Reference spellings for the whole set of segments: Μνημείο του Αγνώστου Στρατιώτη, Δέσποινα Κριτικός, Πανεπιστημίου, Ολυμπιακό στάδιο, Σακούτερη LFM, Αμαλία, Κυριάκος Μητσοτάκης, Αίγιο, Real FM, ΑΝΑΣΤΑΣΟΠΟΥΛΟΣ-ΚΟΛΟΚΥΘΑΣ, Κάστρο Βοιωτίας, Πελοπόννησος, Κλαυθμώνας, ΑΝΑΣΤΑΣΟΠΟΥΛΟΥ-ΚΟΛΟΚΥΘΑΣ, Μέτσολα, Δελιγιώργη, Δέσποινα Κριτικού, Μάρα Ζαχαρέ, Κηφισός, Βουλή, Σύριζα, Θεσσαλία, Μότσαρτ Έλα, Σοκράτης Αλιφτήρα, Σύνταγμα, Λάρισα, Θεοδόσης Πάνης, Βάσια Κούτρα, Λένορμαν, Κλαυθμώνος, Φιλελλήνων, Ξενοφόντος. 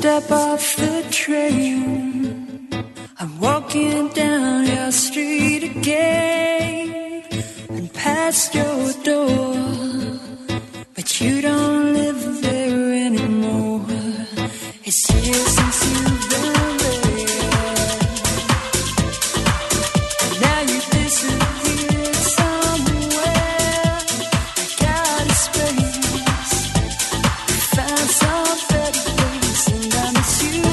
step off the train, I'm walking down your street again, and past your door, but you don't live there anymore. It's years since you've been there, and now you disappeared somewhere. I got a space, found some better place, and I miss you.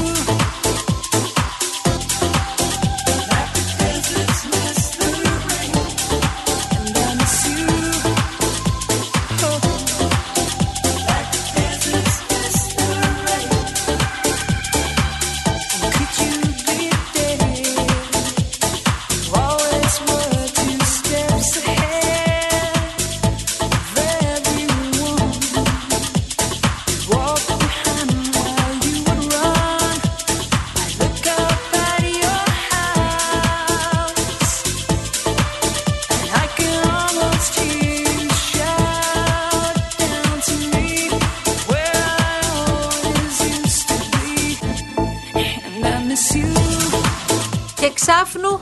Like the deserts miss the rain, and I miss you. Oh. Like the deserts miss the rain. Could you be there? You always were two steps ahead of everyone. You walked behind me while you would run. I look up at your house, and I can almost hear you shout down to me where I always used to be, and I miss you. Και ξάφνου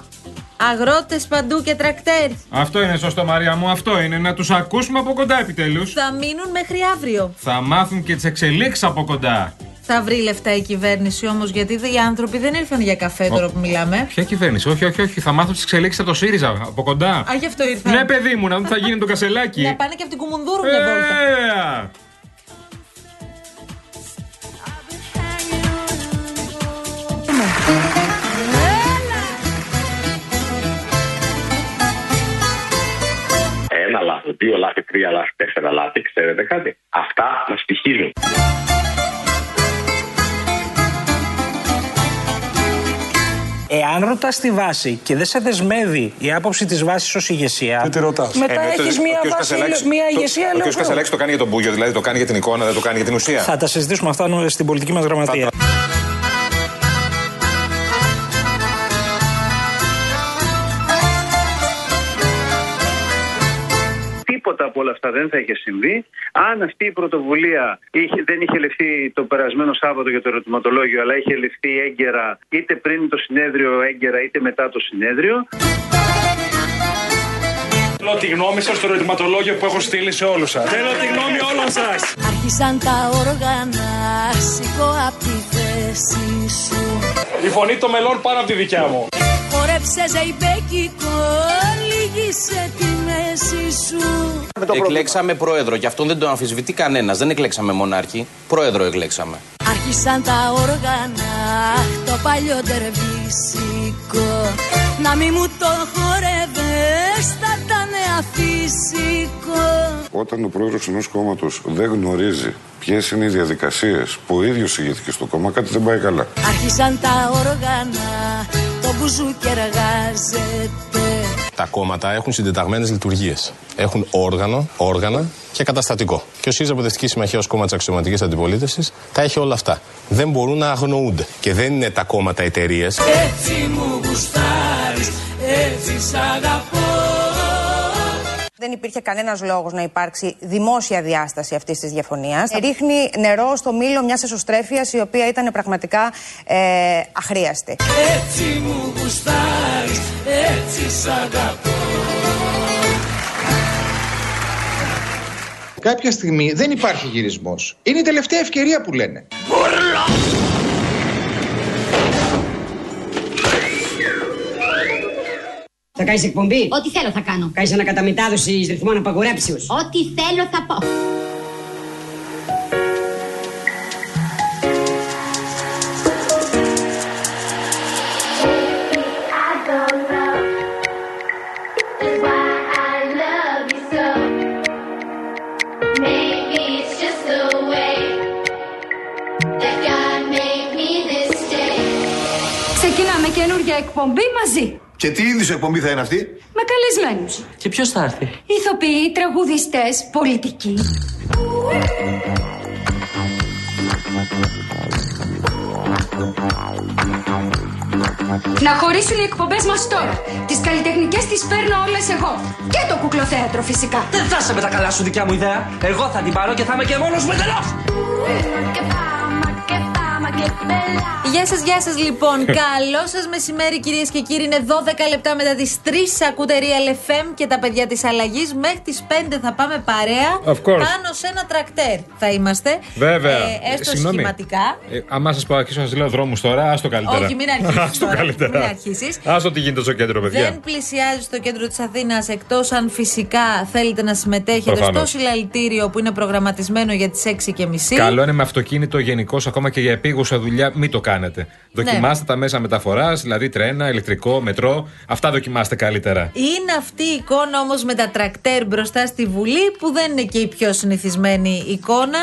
αγρότες παντού και τρακτέρ. Αυτό είναι σωστό, Μαρία μου, αυτό είναι. Να τους ακούσουμε από κοντά επιτέλους. Θα μείνουν μέχρι αύριο. Θα μάθουν και τις εξελίξεις από κοντά. Θα βρει λεφτά η κυβέρνηση όμως, γιατί οι άνθρωποι δεν ήρθαν για καφέ τώρα που μιλάμε. Ποια κυβέρνηση, όχι. Θα μάθουν τις εξελίξεις από το ΣΥΡΙΖΑ από κοντά. Α, γι' αυτό ήρθαν. Ναι, παιδί μου, να δούμε τι θα γίνει με τον Κασσελάκη. Να πάνε και από την Κουμουνδούρου μια βόλτα. Ωραία. Ένα λάθος, δύο λάθη, τρία λάθη, τέσσερα λάθη, ξέρετε κάτι. Αυτά μας στοιχίζουν. Εάν ρωτάς τη βάση και δεν σε δεσμεύει η άποψη της βάσης ως ηγεσία. Δεν τη ρωτάς. Μετά έχεις μία βάση, μία ηγεσία. Ο κ. Κασσελάκης το κάνει για τον Μπούγιο, δηλαδή το κάνει για την εικόνα, δεν το κάνει για την ουσία. Θα τα συζητήσουμε αυτά στην πολιτική μας γραμματεία. Τίποτα από όλα αυτά δεν θα είχε συμβεί αν αυτή η πρωτοβουλία δεν είχε ληφθεί το περασμένο Σάββατο για το ερωτηματολόγιο, αλλά είχε ληφθεί έγκαιρα, είτε πριν το συνέδριο έγκαιρα είτε μετά το συνέδριο. Θέλω τη γνώμη σας στο ερωτηματολόγιο που έχω στείλει σε όλους σας. Θέλω τη γνώμη όλων σας. Άρχισαν τα όργανα, σηκώ απ' τη θέση σου. Η φωνή των μελών πάνω από τη δικιά μου. Χορέψε ζαϊμπέκικο, λίγησε τη μέση σου. Εκλέξαμε πρόεδρο, γι' αυτόν δεν τον αμφισβητεί κανένας. Δεν εκλέξαμε μονάρχη, πρόεδρο εκλέξαμε. Άρχισαν τα όργανα, το παλιό τερβίσικο. Να μη μου το χορεύες, θα ήταν αφύσικο. Όταν ο πρόεδρος ενός κόμματος δεν γνωρίζει ποιες είναι οι διαδικασίες που ο ίδιος ηγήθηκε στο κόμμα, κάτι δεν πάει καλά. Άρχισαν τα όργανα, το μπουζού και εργάζεται. Τα κόμματα έχουν συντεταγμένες λειτουργίες. Έχουν όργανο, όργανα και καταστατικό. Και ο ΣΥΡΙΖΑ Προοδευτική Συμμαχία ως κόμμα της αξιωματικής αντιπολίτευσης τα έχει όλα αυτά. Δεν μπορούν να αγνοούνται. Και δεν είναι τα κόμματα εταιρείες. Έτσι μου γουστάρεις, έτσι σ' αγαπώ. Δεν υπήρχε κανένας λόγος να υπάρξει δημόσια διάσταση αυτής της διαφωνίας. Ρίχνει νερό στο μήλο μιας εσωστρέφειας η οποία ήταν πραγματικά αχρίαστη. Έτσι μου γουστάρεις, έτσι σ' αγαπώ. Κάποια στιγμή δεν υπάρχει γυρισμός. Είναι η τελευταία ευκαιρία που λένε. Μπουρλα! Θα κάνεις εκπομπή? Ό,τι θέλω θα κάνω. Κάνεις ανακαταμετάδοση ρυθμών απαγορέψεως? Ό,τι θέλω θα πω. Ξεκινάμε καινούργια εκπομπή μαζί. Και τι είδους εκπομπή θα είναι αυτή? Με καλεσμένους. Και ποιος θα έρθει? Ηθοποιοί, τραγουδιστές, πολιτικοί. Να χωρίσουν οι εκπομπές μας τώρα. Τις καλλιτεχνικές τις παίρνω όλες εγώ. Και το κουκλοθέατρο φυσικά. Δεν θα είσαι με τα καλά σου δικιά μου ιδέα. Εγώ θα την πάρω και θα είμαι και μόνος μου εντελώς. Γεια σας λοιπόν, καλό σας μεσημέρι κυρίες και κύριοι. Είναι 12 λεπτά μετά τις 3, Σακούτερη LFM και τα παιδιά της αλλαγής. Μέχρι τις 5 θα πάμε παρέα, πάνω σε ένα τρακτέρ θα είμαστε. Βέβαια, έστω σχηματικά. Αμά σας πάω αρχίσω να σας λέω δρόμους τώρα, άστο καλύτερα. Όχι, μην αρχίσεις τώρα, μην αρχίσεις. Άστο τι γίνεται στο κέντρο παιδιά. Δεν πλησιάζει στο κέντρο της Αθήνας, εκτός αν φυσικά θέλετε να συμμετέχετε στο συλλαλητήριο που είναι προγραμματισμένο για τις 6:30. Καλό είναι με αυτοκίνητο γενικώς, ακόμα και για επίγουσα δουλειά, μην το κάνετε. Δοκιμάστε τα μέσα μεταφοράς, δηλαδή τρένα, ηλεκτρικό, μετρό. Αυτά δοκιμάστε καλύτερα. Είναι αυτή η εικόνα όμως με τα τρακτέρ μπροστά στη Βουλή, που δεν είναι και η πιο συνηθισμένη εικόνα.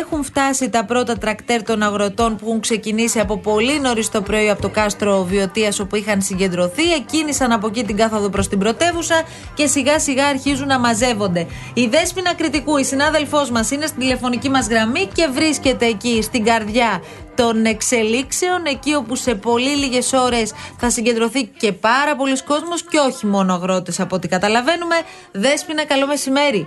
Έχουν φτάσει τα πρώτα τρακτέρ των αγροτών που έχουν ξεκινήσει από πολύ νωρίς το πρωί από το Κάστρο Βοιωτίας, όπου είχαν συγκεντρωθεί. Εκκίνησαν από εκεί την κάθοδο προς την πρωτεύουσα και σιγά σιγά αρχίζουν να μαζεύονται. Η Δέσποινα Κριτικού, η συνάδελφός μας, είναι στην τηλεφωνική μας γραμμή και βρίσκεται εκεί στην καρδιά των εξελίξεων, εκεί όπου σε πολύ λίγες ώρες θα συγκεντρωθεί και πάρα πολλοί κόσμος και όχι μόνο αγρότες από ό,τι καταλαβαίνουμε. Δέσποινα, καλό μεσημέρι.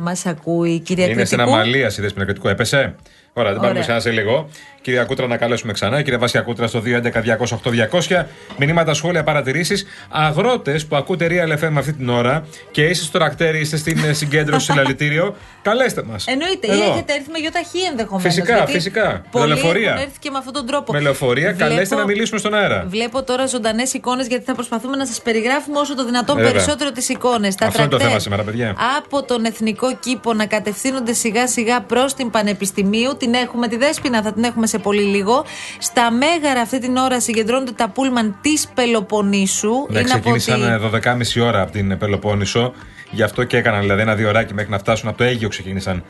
Μας ακούει η κυρία Κριτικού. Είναι στην Αμαλία η Δέσποινα Κριτικού, έπεσε. Ωραία, δεν πάμε ξανά σε λίγο. Κυρία Κούτρα, να καλέσουμε ξανά. Κυρία Βάσια Κούτρα στο 211-208-200. Μηνύματα, σχόλια, παρατηρήσεις. Αγρότες που ακούτε Real FM αυτή την ώρα και είστε στο τρακτέρι, είστε στην συγκέντρωση, συλλαλητήριο, καλέστε μας. Εννοείται. Εδώ. Ή έχετε έρθει με γιοταχή ενδεχομένως. Φυσικά, φυσικά. Με λεωφορεία. Έχουν έρθει και με αυτόν τον τρόπο. Με λεωφορεία, καλέστε να μιλήσουμε στον αέρα. Βλέπω τώρα ζωντανές εικόνες, γιατί θα προσπαθούμε να σας περιγράφουμε όσο το δυνατόν περισσότερο τις εικόνες. Αυτό είναι το θέμα σήμερα, παιδιά. Από τον Εθνικό Κήπο να κατευθύνονται σιγά-σιγά προς την Πανεπιστημίου. Την έχουμε τη Δέσποινα, θα την έχουμε σε πολύ λίγο. Στα Μέγαρα αυτή την ώρα συγκεντρώνονται τα πούλμαν της Πελοποννήσου. Ναι, ξεκίνησαν 12.30 ώρα από την Πελοπόννησο. Γι' αυτό και έκαναν δηλαδή ένα-δύο ώρακι μέχρι να φτάσουν από το Αίγιο, ξεκίνησαν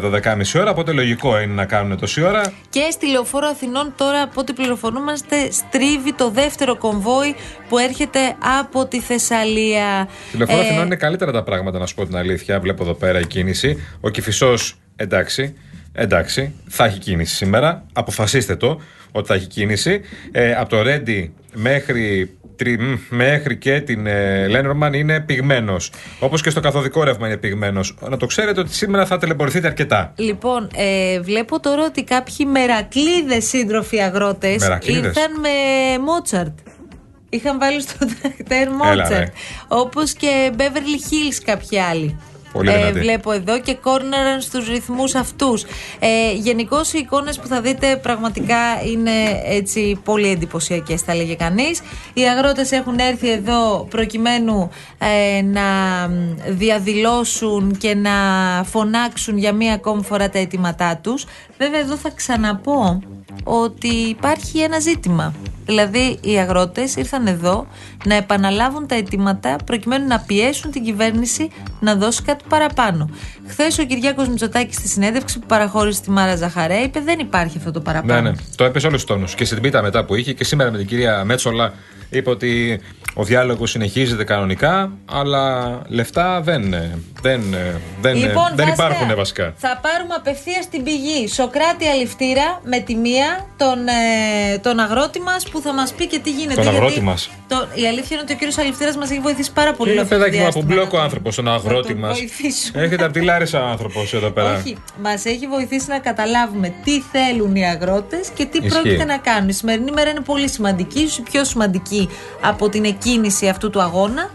12.30 ώρα, οπότε λογικό είναι να κάνουν τόση ώρα. Και στη Λεωφόρο Αθηνών τώρα, από ό,τι πληροφορούμαστε, στρίβει το δεύτερο κομβόι που έρχεται από τη Θεσσαλία. Στη Λεωφόρο Αθηνών είναι καλύτερα τα πράγματα, να σου πω την αλήθεια. Βλέπω εδώ πέρα η κίνηση. Ο Κηφισός, εντάξει, θα έχει κίνηση σήμερα. Αποφασίστε το ότι θα έχει κίνηση. Από το Ρέντι μέχρι και την Λένορμαν είναι πυγμένος. Όπως και στο καθοδικό ρεύμα είναι πυγμένος. Να το ξέρετε ότι σήμερα θα τελεπορηθείτε αρκετά. Λοιπόν, βλέπω τώρα ότι κάποιοι μερακλείδες σύντροφοι αγρότες ήρθαν με Μότσαρτ. Είχαν βάλει στο τρακτέρ Μότσαρτ. Έλα, ναι. Όπως και Beverly Hills κάποιοι άλλοι. Βλέπω εδώ και κόρνεραν στους ρυθμούς αυτούς. Γενικώς οι εικόνες που θα δείτε πραγματικά είναι έτσι πολύ εντυπωσιακές, θα λέγε κανείς. Οι αγρότες έχουν έρθει εδώ προκειμένου να διαδηλώσουν και να φωνάξουν για μία ακόμη φορά τα αιτήματά τους. Βέβαια εδώ θα ξαναπώ ότι υπάρχει ένα ζήτημα. Δηλαδή οι αγρότες ήρθαν εδώ να επαναλάβουν τα αιτήματα προκειμένου να πιέσουν την κυβέρνηση να δώσει κάτι παραπάνω. Χθες ο Κυριάκος Μητσοτάκης στη συνέντευξη που παραχώρησε τη Μάρα Ζαχαρέ είπε δεν υπάρχει αυτό το παραπάνω. Ναι, το έπεσε όλους τους τόνους και στην πίτα μετά που είχε και σήμερα με την κυρία Μέτσολα είπε ότι ο διάλογος συνεχίζεται κανονικά, αλλά λεφτά δεν υπάρχουν βασικά. Θα πάρουμε απευθείας την πηγή. Σοκράτη Αλιφτήρα με τη μία, τον αγρότη μας που θα μας πει και τι γίνεται. Τον αγρότη μας. Η αλήθεια είναι ότι ο κύριος Αλιφτήρας μας έχει βοηθήσει πάρα πολύ. Είναι παιδάκι μου από μπλόκο άνθρωπος, τον αγρότη μας. Έρχεται από τη Λάρισα άνθρωπος εδώ πέρα. Όχι, μας έχει βοηθήσει να καταλάβουμε τι θέλουν οι αγρότες και τι πρόκειται να κάνουν. Η σημερινή μέρα είναι πολύ σημαντική, ίσως η πιο σημαντική από την κίνηση αυτού του αγώνα,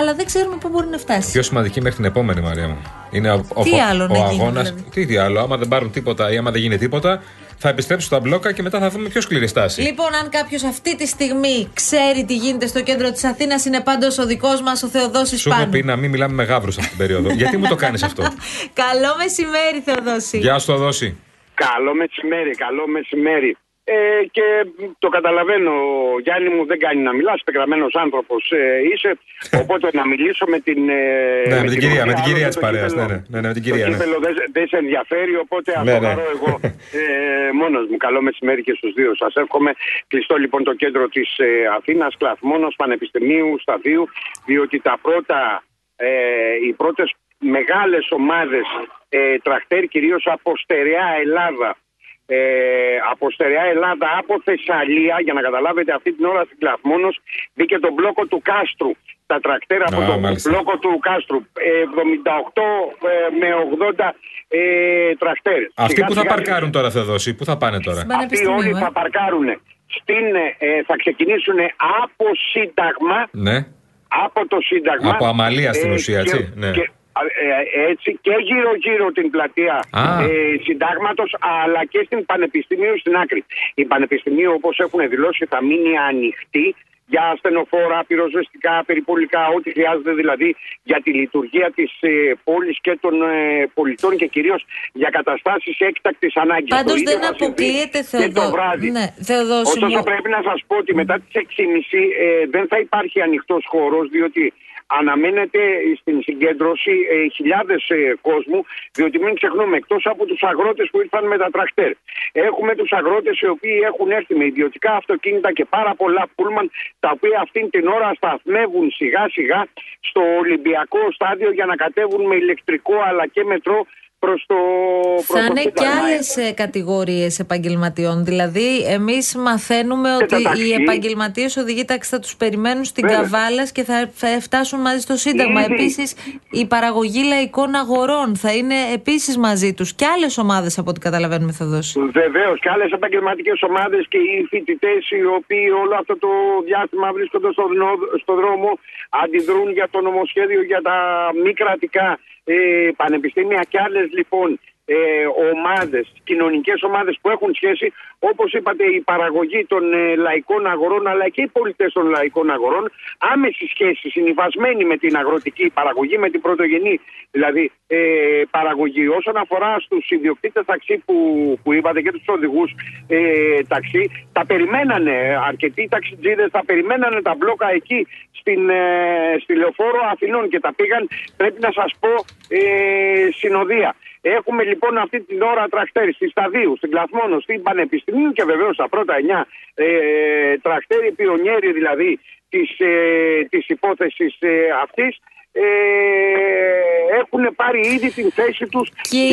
αλλά δεν ξέρουμε πού μπορεί να φτάσει. Πιο σημαντική μέχρι την επόμενη, Μαρία μου. Είναι ο αγώνας. Τι άλλο, άμα δεν πάρουν τίποτα ή άμα δεν γίνει τίποτα, θα επιστρέψουν στα μπλόκα και μετά θα δούμε πιο σκληρή στάση. Λοιπόν, αν κάποιος αυτή τη στιγμή ξέρει τι γίνεται στο κέντρο της Αθήνας, είναι πάντως ο δικός μας ο Θεοδόσης Πάνης. Σου έχω πει να μην μιλάμε με γάβρους αυτή την περίοδο. Γιατί μου το κάνεις αυτό. Καλό μεσημέρι, Θεοδόση. Γεια σου, Θεοδόση. Καλό μεσημέρι. Και το καταλαβαίνω, Γιάννη μου, δεν κάνει να μιλάς, πεγραμμένος άνθρωπος είσαι, οπότε να μιλήσω με την... ναι, με την κυρία της παρέας, ναι, με την κυρία. Το κύπελο δεν σε ενδιαφέρει, οπότε αποκαρώ εγώ μόνος μου. Καλό μεσημέρι και στους δύο σας εύχομαι. Κλειστό λοιπόν το κέντρο της Αθήνας, Κλαυθμώνος, Πανεπιστημίου, Σταδίου, διότι οι πρώτες μεγάλες ομάδες τρακτέρ, κυρίως από στερεά Ελλάδα, από Στερεά Ελλάδα, από Θεσσαλία, για να καταλάβετε, αυτή την ώρα στην Κλαυθμώνος μπήκε τον μπλόκο του Κάστρου. Τα τρακτέρα από τον μπλόκο του Κάστρου. 78 με 80 τρακτέρες. Αυτοί που θα παρκάρουν τώρα, Θεοδόση, πού θα πάνε τώρα? Αυτοί όλοι θα παρκάρουν. Θα ξεκινήσουν από Σύνταγμα. Ναι. Από το Σύνταγμα. Από Αμαλία στην ουσία, έτσι. Ναι. Έτσι και γύρω-γύρω την πλατεία Συντάγματος, αλλά και στην Πανεπιστημίου στην άκρη. Η Πανεπιστημίου, όπως έχουν δηλώσει, θα μείνει ανοιχτή για ασθενοφόρα, πυροσβεστικά, περιπολικά, ό,τι χρειάζεται δηλαδή για τη λειτουργία της πόλης και των πολιτών και κυρίως για καταστάσεις έκτακτης ανάγκης. Πάντως δεν αποκλείεται, Θεοδόση. Ωστόσο πρέπει να σας πω ότι μετά τις 6.30 δεν θα υπάρχει ανοιχτός χώρος, διότι αναμένεται στην συγκέντρωση χιλιάδες κόσμου, διότι μην ξεχνούμε, εκτός από τους αγρότες που ήρθαν με τα τρακτέρ, έχουμε τους αγρότες οι οποίοι έχουν έρθει με ιδιωτικά αυτοκίνητα και πάρα πολλά πούλμαν, τα οποία αυτήν την ώρα σταθμεύουν σιγά σιγά στο Ολυμπιακό στάδιο για να κατέβουν με ηλεκτρικό αλλά και μετρό. Θα είναι και άλλες κατηγορίες επαγγελματιών. Δηλαδή, εμείς μαθαίνουμε ότι οι επαγγελματίες οδηγοί τάξη θα τους περιμένουν στην Καβάλα και θα φτάσουν μαζί στο Σύνταγμα. Επίσης, η παραγωγή λαϊκών αγορών θα είναι επίσης μαζί τους. Και άλλες ομάδες, από ό,τι καταλαβαίνουμε, θα δώσουν. Βεβαίως, και άλλες επαγγελματικές ομάδες και οι φοιτητές, οι οποίοι όλο αυτό το διάστημα βρίσκονται στο δρόμο, αντιδρούν για το νομοσχέδιο για τα μη κρατικά πανεπιστήμια και άλλες λοιπόν ομάδες, κοινωνικές ομάδες που έχουν σχέση, όπως είπατε, η παραγωγή των λαϊκών αγορών αλλά και οι πολίτες των λαϊκών αγορών, άμεση σχέση, συνυβασμένη με την αγροτική παραγωγή, με την πρωτογενή δηλαδή παραγωγή. Όσον αφορά στους ιδιοκτήτες ταξί που είπατε και τους οδηγούς ταξί, τα περιμένανε αρκετοί ταξιτζίδες, τα περιμένανε τα μπλόκα εκεί στη Λεωφόρο Αθηνών και τα πήγαν, πρέπει να σας πω, συνοδεία. Έχουμε λοιπόν αυτή την ώρα τρακτέρ στη Σταδίου, στην Κλαυθμώνο, στην Πανεπιστημίου και βεβαίως τα πρώτα 9 τρακτέρ, πιονιέροι δηλαδή της υπόθεσης αυτής. Έχουν πάρει ήδη την θέση τους και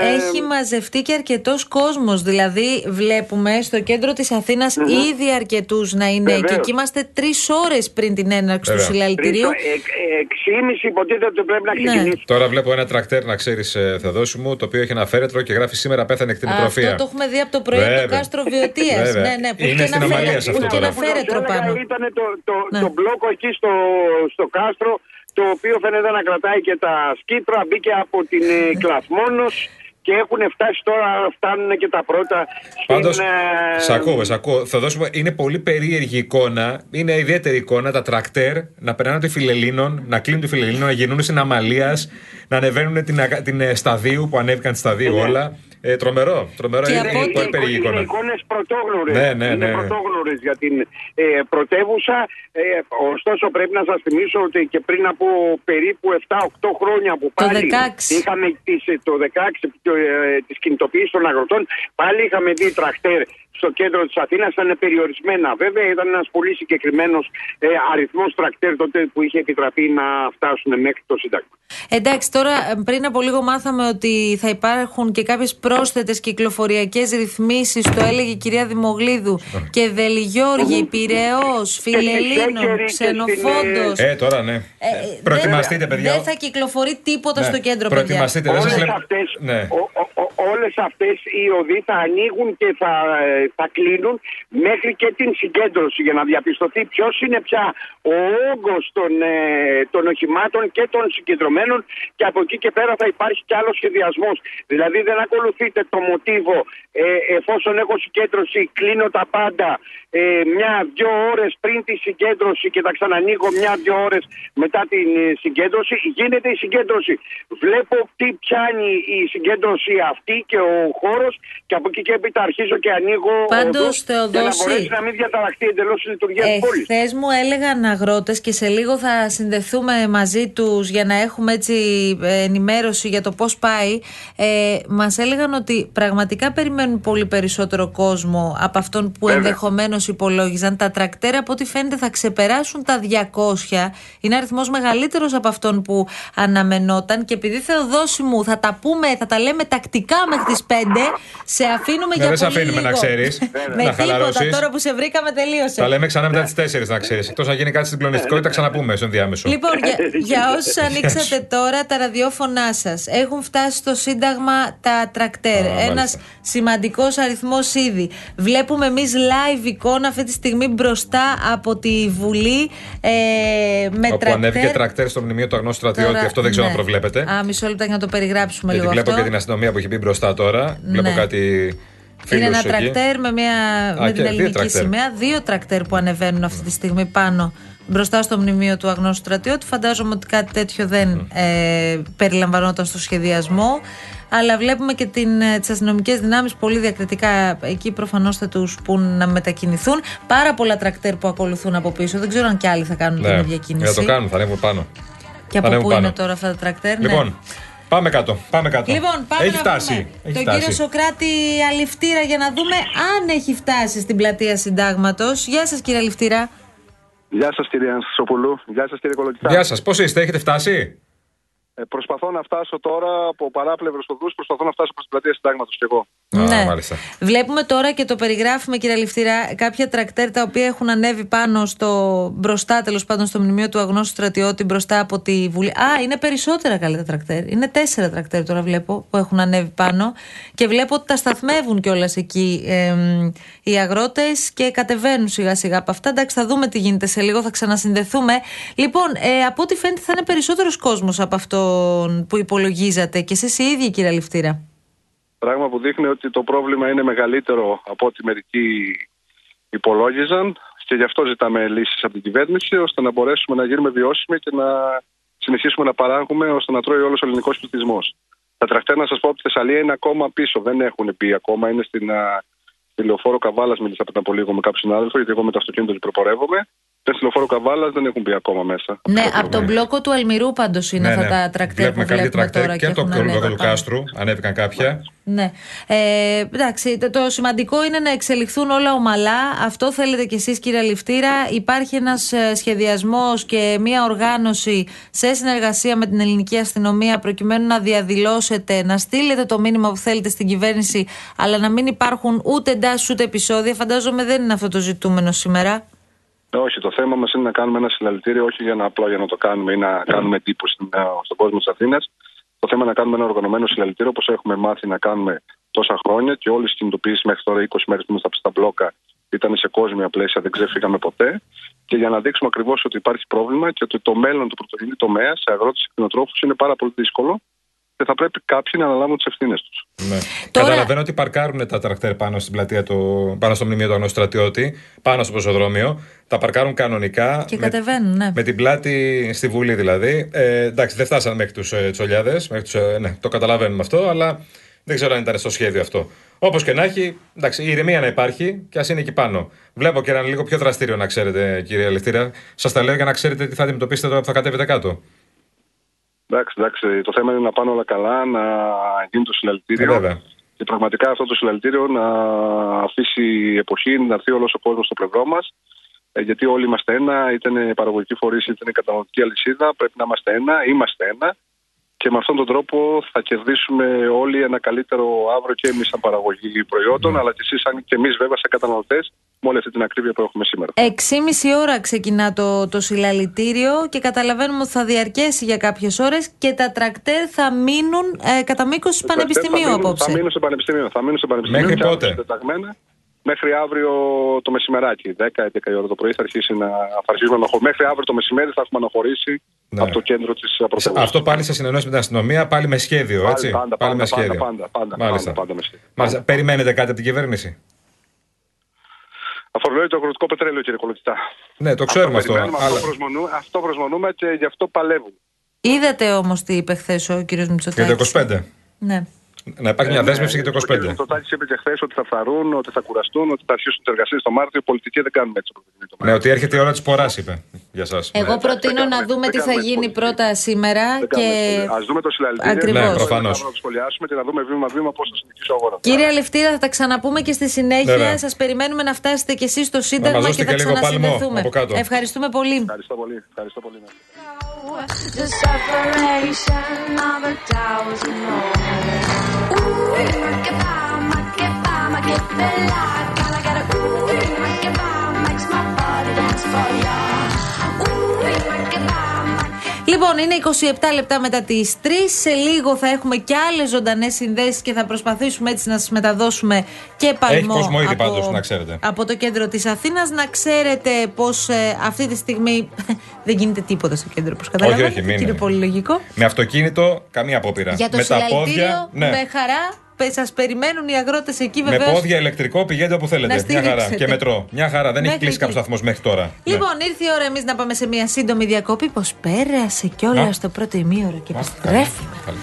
έχει μαζευτεί και αρκετός κόσμος. Δηλαδή βλέπουμε στο κέντρο της Αθήνας ήδη αρκετούς να είναι εκεί. Και είμαστε 3 ώρες πριν την έναρξη του συλλαλητηρίου. 6.30 υποτίθεται ότι πρέπει να ξεκινήσει. Τώρα βλέπω ένα τρακτέρ, να ξέρεις, Θεοδόση μου, το οποίο έχει ένα φέρετρο και γράφει «Σήμερα πέθανε κτηνοτροφία». Αυτό το έχουμε δει από το πρωί του Κάστρο Βοιωτίας. Είναι στην Αμαλία αυτό τώρα. Ήταν το μπλόκο εκεί στο Κάστρο, το οποίο φαίνεται να κρατάει και τα σκήτρα, μπήκε από την Κλαυθμώνος και έχουν φτάσει τώρα, φτάνουν και τα πρώτα. Πάντως, σ' ακούω. Θα δώσουμε, είναι πολύ περίεργη εικόνα, είναι ιδιαίτερη εικόνα, τα τρακτέρ να περνάνε τη Φιλελλήνων, να κλείνουν τη Φιλελλήνων, να γυρνούν στην Αμαλίας, να ανεβαίνουν την Σταδίου, που ανέβηκαν τη Σταδίου όλα. Τρομερό, είναι πολύ περίεργη εικόνα. Είναι εικόνες πρωτόγνωρες, είναι πρωτόγνωρες για την πρωτεύουσα. Ωστόσο πρέπει να σας θυμίσω ότι και πριν από περίπου 7-8 χρόνια που πάλι είχαμε το 16 της κινητοποίησης των αγροτών, πάλι είχαμε δει τρακτέρ στο κέντρο της Αθήνας, ήταν περιορισμένα βέβαια, ήταν ένας πολύ συγκεκριμένος αριθμός τρακτέρ τότε που είχε επιτραπεί να φτάσουν μέχρι το Σύνταγμα. Εντάξει, τώρα πριν από λίγο μάθαμε ότι θα υπάρχουν και κάποιες πρόσθετες κυκλοφοριακές ρυθμίσεις, το έλεγε η κυρία Δημογλίδου, και Δελιγιώργη, Πειραιώς, Φιλελλήνων, Ξενοφόντος. Τώρα ναι. Προετοιμαστείτε, παιδιά. Δεν θα κυκλοφορεί τίποτα στο κέντρο, παιδιά. Όλες αυτές οι οδοί θα ανοίγουν και θα κλείνουν μέχρι και την συγκέντρωση για να διαπιστωθεί ποιος είναι πια ο όγκος των οχημάτων και των συγκεντρωμένων, και από εκεί και πέρα θα υπάρχει κι άλλο σχεδιασμός. Δηλαδή δεν ακολουθείτε το μοτίβο εφόσον έχω συγκέντρωση κλείνω τα πάντα 1-2 ώρες πριν τη συγκέντρωση και τα ξανανοίγω 1-2 ώρες μετά την συγκέντρωση. Γίνεται η συγκέντρωση. Βλέπω τι πιάνει η συγκέντρωση αυτή και ο χώρος, και από εκεί και έπειτα αρχίζω και ανοίγω οδούς για να μπορέσει να μην διαταραχθεί εντελώς η λειτουργία της πόλης. Χθες μου έλεγαν αγρότες, και σε λίγο θα συνδεθούμε μαζί τους για να έχουμε έτσι ενημέρωση για το πώς πάει, μας έλεγαν ότι πραγματικά περιμένουν πολύ περισσότερο κόσμο από αυτόν που ενδεχομένως καθώς υπολόγιζαν, τα τρακτέρ από ό,τι φαίνεται θα ξεπεράσουν τα 200. Είναι αριθμός μεγαλύτερος από αυτόν που αναμενόταν. Και επειδή, Θεοδόση μου, θα τα πούμε, θα τα λέμε τακτικά μέχρι τις 5, σε αφήνουμε για πολύ λίγο. Δεν σε αφήνουμε να ξέρεις. Με τίποτα, τώρα που σε βρήκαμε τελείωσε. Τα λέμε ξανά μετά τις 4 να ξέρεις. Εκτός αν γίνει κάτι συγκλονιστικό, τα ξαναπούμε στον διάμεσο. Λοιπόν, για όσους ανοίξατε τώρα τα ραδιόφωνά σας, έχουν φτάσει στο Σύνταγμα τα τρακτέρ. Ένας σημαντικός αριθμός ήδη. Βλέπουμε εμείς live εικόνα αυτή τη στιγμή μπροστά από τη Βουλή. Όπου ανέβηκε τρακτέρ στο Μνημείο του Αγνώστου Στρατιώτη. Αυτό δεν ξέρω αν προβλέπετε. Α, μισό λεπτό για να το περιγράψουμε λίγο. Βλέπω και την αστυνομία που έχει μπει μπροστά τώρα. Βλέπω κάτι. Είναι ένα τρακτέρ με την ελληνική σημαία. Δύο τρακτέρ που ανεβαίνουν αυτή τη στιγμή πάνω μπροστά στο Μνημείο του Αγνώστου Στρατιώτη. Φαντάζομαι ότι κάτι τέτοιο δεν περιλαμβανόταν στο σχεδιασμό. Αλλά βλέπουμε και τις αστυνομικές δυνάμεις πολύ διακριτικά. Εκεί προφανώς θα τους πουν να μετακινηθούν. Πάρα πολλά τρακτέρ που ακολουθούν από πίσω. Δεν ξέρω αν κι άλλοι θα κάνουν την ίδια κίνηση. Θα το κάνουν, θα ανέβουν πάνω. Και από πού είναι τώρα αυτά τα τρακτέρ. Λοιπόν, πάμε κάτω. Λοιπόν, πάμε έχει να φτάσει. Τον κύριο Σοκράτη Αλιφτήρα για να δούμε αν έχει φτάσει στην πλατεία Συντάγματος. Γεια σας, κύριε Αλιφτήρα. Γεια σας, κύριε Αναστασοπούλου. Γεια σας, κύριε Κολοκυθά. Γεια σας. Πώς είστε, έχετε φτάσει? Προσπαθώ να φτάσω τώρα από παράπλευρος οδούς, προσπαθώ να φτάσω προς την πλατεία Συντάγματος κι εγώ. Ναι, μάλιστα. Βλέπουμε τώρα και το περιγράφουμε, κύριε Αλιφτήρα, κάποια τρακτέρ τα οποία έχουν ανέβει πάνω μπροστά, τέλος πάντων, στο Μνημείο του Αγνώστου Στρατιώτη, μπροστά από τη Βουλή. Α, είναι περισσότερα καλά τα τρακτέρ. Είναι 4 τρακτέρ τώρα βλέπω που έχουν ανέβει πάνω και βλέπω ότι τα σταθμεύουν κιόλας εκεί οι αγρότες και κατεβαίνουν σιγά-σιγά από αυτά. Εντάξει, θα δούμε τι γίνεται σε λίγο, θα ξανασυνδεθούμε. Λοιπόν, από ό,τι φαίνεται θα είναι περισσότερος κόσμος από αυτόν που υπολογίζατε και εσείς οι ίδιοι, κύριε Αλιφτήρα. Πράγμα που δείχνει ότι το πρόβλημα είναι μεγαλύτερο από ό,τι μερικοί υπολόγιζαν και γι' αυτό ζητάμε λύσεις από την κυβέρνηση ώστε να μπορέσουμε να γίνουμε βιώσιμοι και να συνεχίσουμε να παράγουμε ώστε να τρώει όλος ο ελληνικός πληθυσμός. Τα τρακτέρ, να σας πω, από τη Θεσσαλία είναι ακόμα πίσω, δεν έχουν πει ακόμα. Είναι στη λεωφόρο Καβάλας, μίλησα πριν από λίγο με κάποιον συνάδελφο, γιατί εγώ με το αυτοκίνητο προπορεύομαι. Στην λεωφόρο Καβάλας δεν έχουν μπει ακόμα μέσα. Ναι, από τον μπλόκο του Αλμυρού πάντως είναι αυτά τα τρακτέρ που βλέπουμε τώρα. Και από τον κόλπο του Κάστρου ανέβηκαν κάποια. Ναι. Εντάξει, το σημαντικό είναι να εξελιχθούν όλα ομαλά. Αυτό θέλετε κι εσείς, κύριε Αλιφτήρα. Υπάρχει ένας σχεδιασμός και μια οργάνωση σε συνεργασία με την ελληνική αστυνομία προκειμένου να διαδηλώσετε, να στείλετε το μήνυμα που θέλετε στην κυβέρνηση, αλλά να μην υπάρχουν ούτε εντάσεις ούτε επεισόδια. Φαντάζομαι δεν είναι αυτό το ζητούμενο σήμερα. Όχι, το θέμα μας είναι να κάνουμε ένα συλλαλητήριο, όχι απλά για να το κάνουμε ή να κάνουμε εντύπωση στον κόσμο της Αθήνας. Το θέμα είναι να κάνουμε ένα οργανωμένο συλλαλητήριο, όπως έχουμε μάθει να κάνουμε τόσα χρόνια, και όλες τις κινητοποιήσεις μέχρι τώρα, 20 μέρες που ήμασταν στα μπλόκα, ήταν σε κόσμια πλαίσια, δεν ξεφύγαμε ποτέ. Και για να δείξουμε ακριβώς ότι υπάρχει πρόβλημα και ότι το μέλλον του πρωτογενή τομέα σε αγρότες και κτηνοτρόφους είναι πάρα πολύ δύσκολο. Και θα πρέπει κάποιοι να αναλάβουν τις ευθύνες τους. Ναι. Τώρα... Καταλαβαίνω ότι παρκάρουν τα τρακτέρ πάνω στο Μνημείο του Αγνώστου Στρατιώτη, πάνω στο πεζοδρόμιο. Τα παρκάρουν κανονικά. Και κατεβαίνουν, με την πλάτη στη Βουλή δηλαδή. Εντάξει, δεν φτάσαν μέχρι τους τσολιάδες. Ναι, το καταλαβαίνουμε αυτό, αλλά δεν ξέρω αν ήταν στο σχέδιο αυτό. Όπως και να έχει, εντάξει, η ηρεμία να υπάρχει και ας είναι εκεί πάνω. Βλέπω και έναν λίγο πιο δραστήριο, να ξέρετε, κύριε Αλιφτήρα. Σας τα λέω για να ξέρετε τι θα αντιμετωπίσετε τώρα που θα κατέβετε κάτω. Εντάξει, το θέμα είναι να πάνε όλα καλά, να γίνει το συλλαλητήριο. Και πραγματικά αυτό το συλλαλητήριο να αφήσει εποχή, να έρθει όλος ο κόσμος στο πλευρό μας. Γιατί όλοι είμαστε ένα, είτε είναι παραγωγική φορείς, είτε είναι καταναλωτική αλυσίδα. Πρέπει να είμαστε ένα, είμαστε ένα. Και με αυτόν τον τρόπο θα κερδίσουμε όλοι ένα καλύτερο αύριο και εμείς σαν παραγωγή προϊόντων, αλλά και εσείς και εμείς βέβαια σαν καταναλωτές, με όλη αυτή την ακρίβεια που έχουμε σήμερα. 6,5 ώρα ξεκινά το συλλαλητήριο και καταλαβαίνουμε ότι θα διαρκέσει για κάποιες ώρες και τα τρακτέρ θα μείνουν κατά μήκος του Πανεπιστημίου απόψε. Θα μείνουν στο Πανεπιστημίο. Μέχρι πότε? Μέχρι αύριο το μεσημεράκι, 10-11 η ώρα το πρωί θα αρχίσει να χωρίσει. Μέχρι αύριο το μεσημέρι θα έχουμε αναχωρήσει από το κέντρο της πρωτεύουσας. Αυτό πάλι σε συνεννόηση με την αστυνομία, πάλι με σχέδιο, έτσι? Πάλι με σχέδιο. Πάντα με σχέδιο. Περιμένετε κάτι από την κυβέρνηση? Αφορολόγει το αγροτικό πετρέλαιο, κύριε Κολοκυθά. Ναι, το ξέρουμε αυτό. Αυτό προσμονούμε και γι' αυτό παλεύουμε. Είδατε όμως τι είπε χθες ο κύριος Μητσοτάκης. Για το 25. Ναι. Να υπάρχει μια δέσμευση για το 25. Ο Μητσοτάκης είπε και χθες ότι θα φθαρούν, ότι θα κουραστούν, ότι θα αρχίσουν τις εργασίες το Μάρτιο. Οι πολιτικοί δεν κάνουν έτσι. Ναι, ότι έρχεται η ώρα της ποράς, είπε για σας. Εγώ προτείνω να δούμε τι θα γίνει πρώτα σήμερα. Ας δούμε το συλλαλητήριο. Ναι, προφανώς. Να το σχολιάσουμε και να δούμε βήμα-βήμα πώς θα συνεχίσει ο αγώνας. Κύριε Αλιφτήρα, θα τα ξαναπούμε και στη συνέχεια. Σας περιμένουμε να φτάσετε κι εσείς στο Σύνταγμα και θα ξανασυνδεθούμε. Ευχαριστούμε πολύ. The separation of a thousand homes. Ooh, make it by, gotta get it. Ooh, make it by, makes my body dance for ya. Ooh, make it by. Λοιπόν, είναι 27 λεπτά μετά τις 3. Σε λίγο θα έχουμε και άλλες ζωντανές συνδέσεις και θα προσπαθήσουμε έτσι να σας μεταδώσουμε και παλμό από, πάντως, να ξέρετε, από το κέντρο της Αθήνας. Να ξέρετε πως αυτή τη στιγμή δεν γίνεται τίποτα στο κέντρο, όπως καταλαβαίνετε. Είναι πολύ λογικό. Με αυτοκίνητο, καμία απόπειρα. Για το συλλαλητήριο, ναι, με χαρά. Σας περιμένουν οι αγρότες εκεί, βεβαίως. Με πόδια, ηλεκτρικό, πηγαίνετε όπου θέλετε. Μια χαρά. Και μετρό. Μια χαρά. Δεν έχει κλείσει κάποιος σταθμός μέχρι τώρα. Λοιπόν, ναι, ήρθε η ώρα εμείς να πάμε σε μια σύντομη διακοπή. Πως πέρασε κιόλας το πρώτο ημίωρο και επιστρέφουμε. Καλή.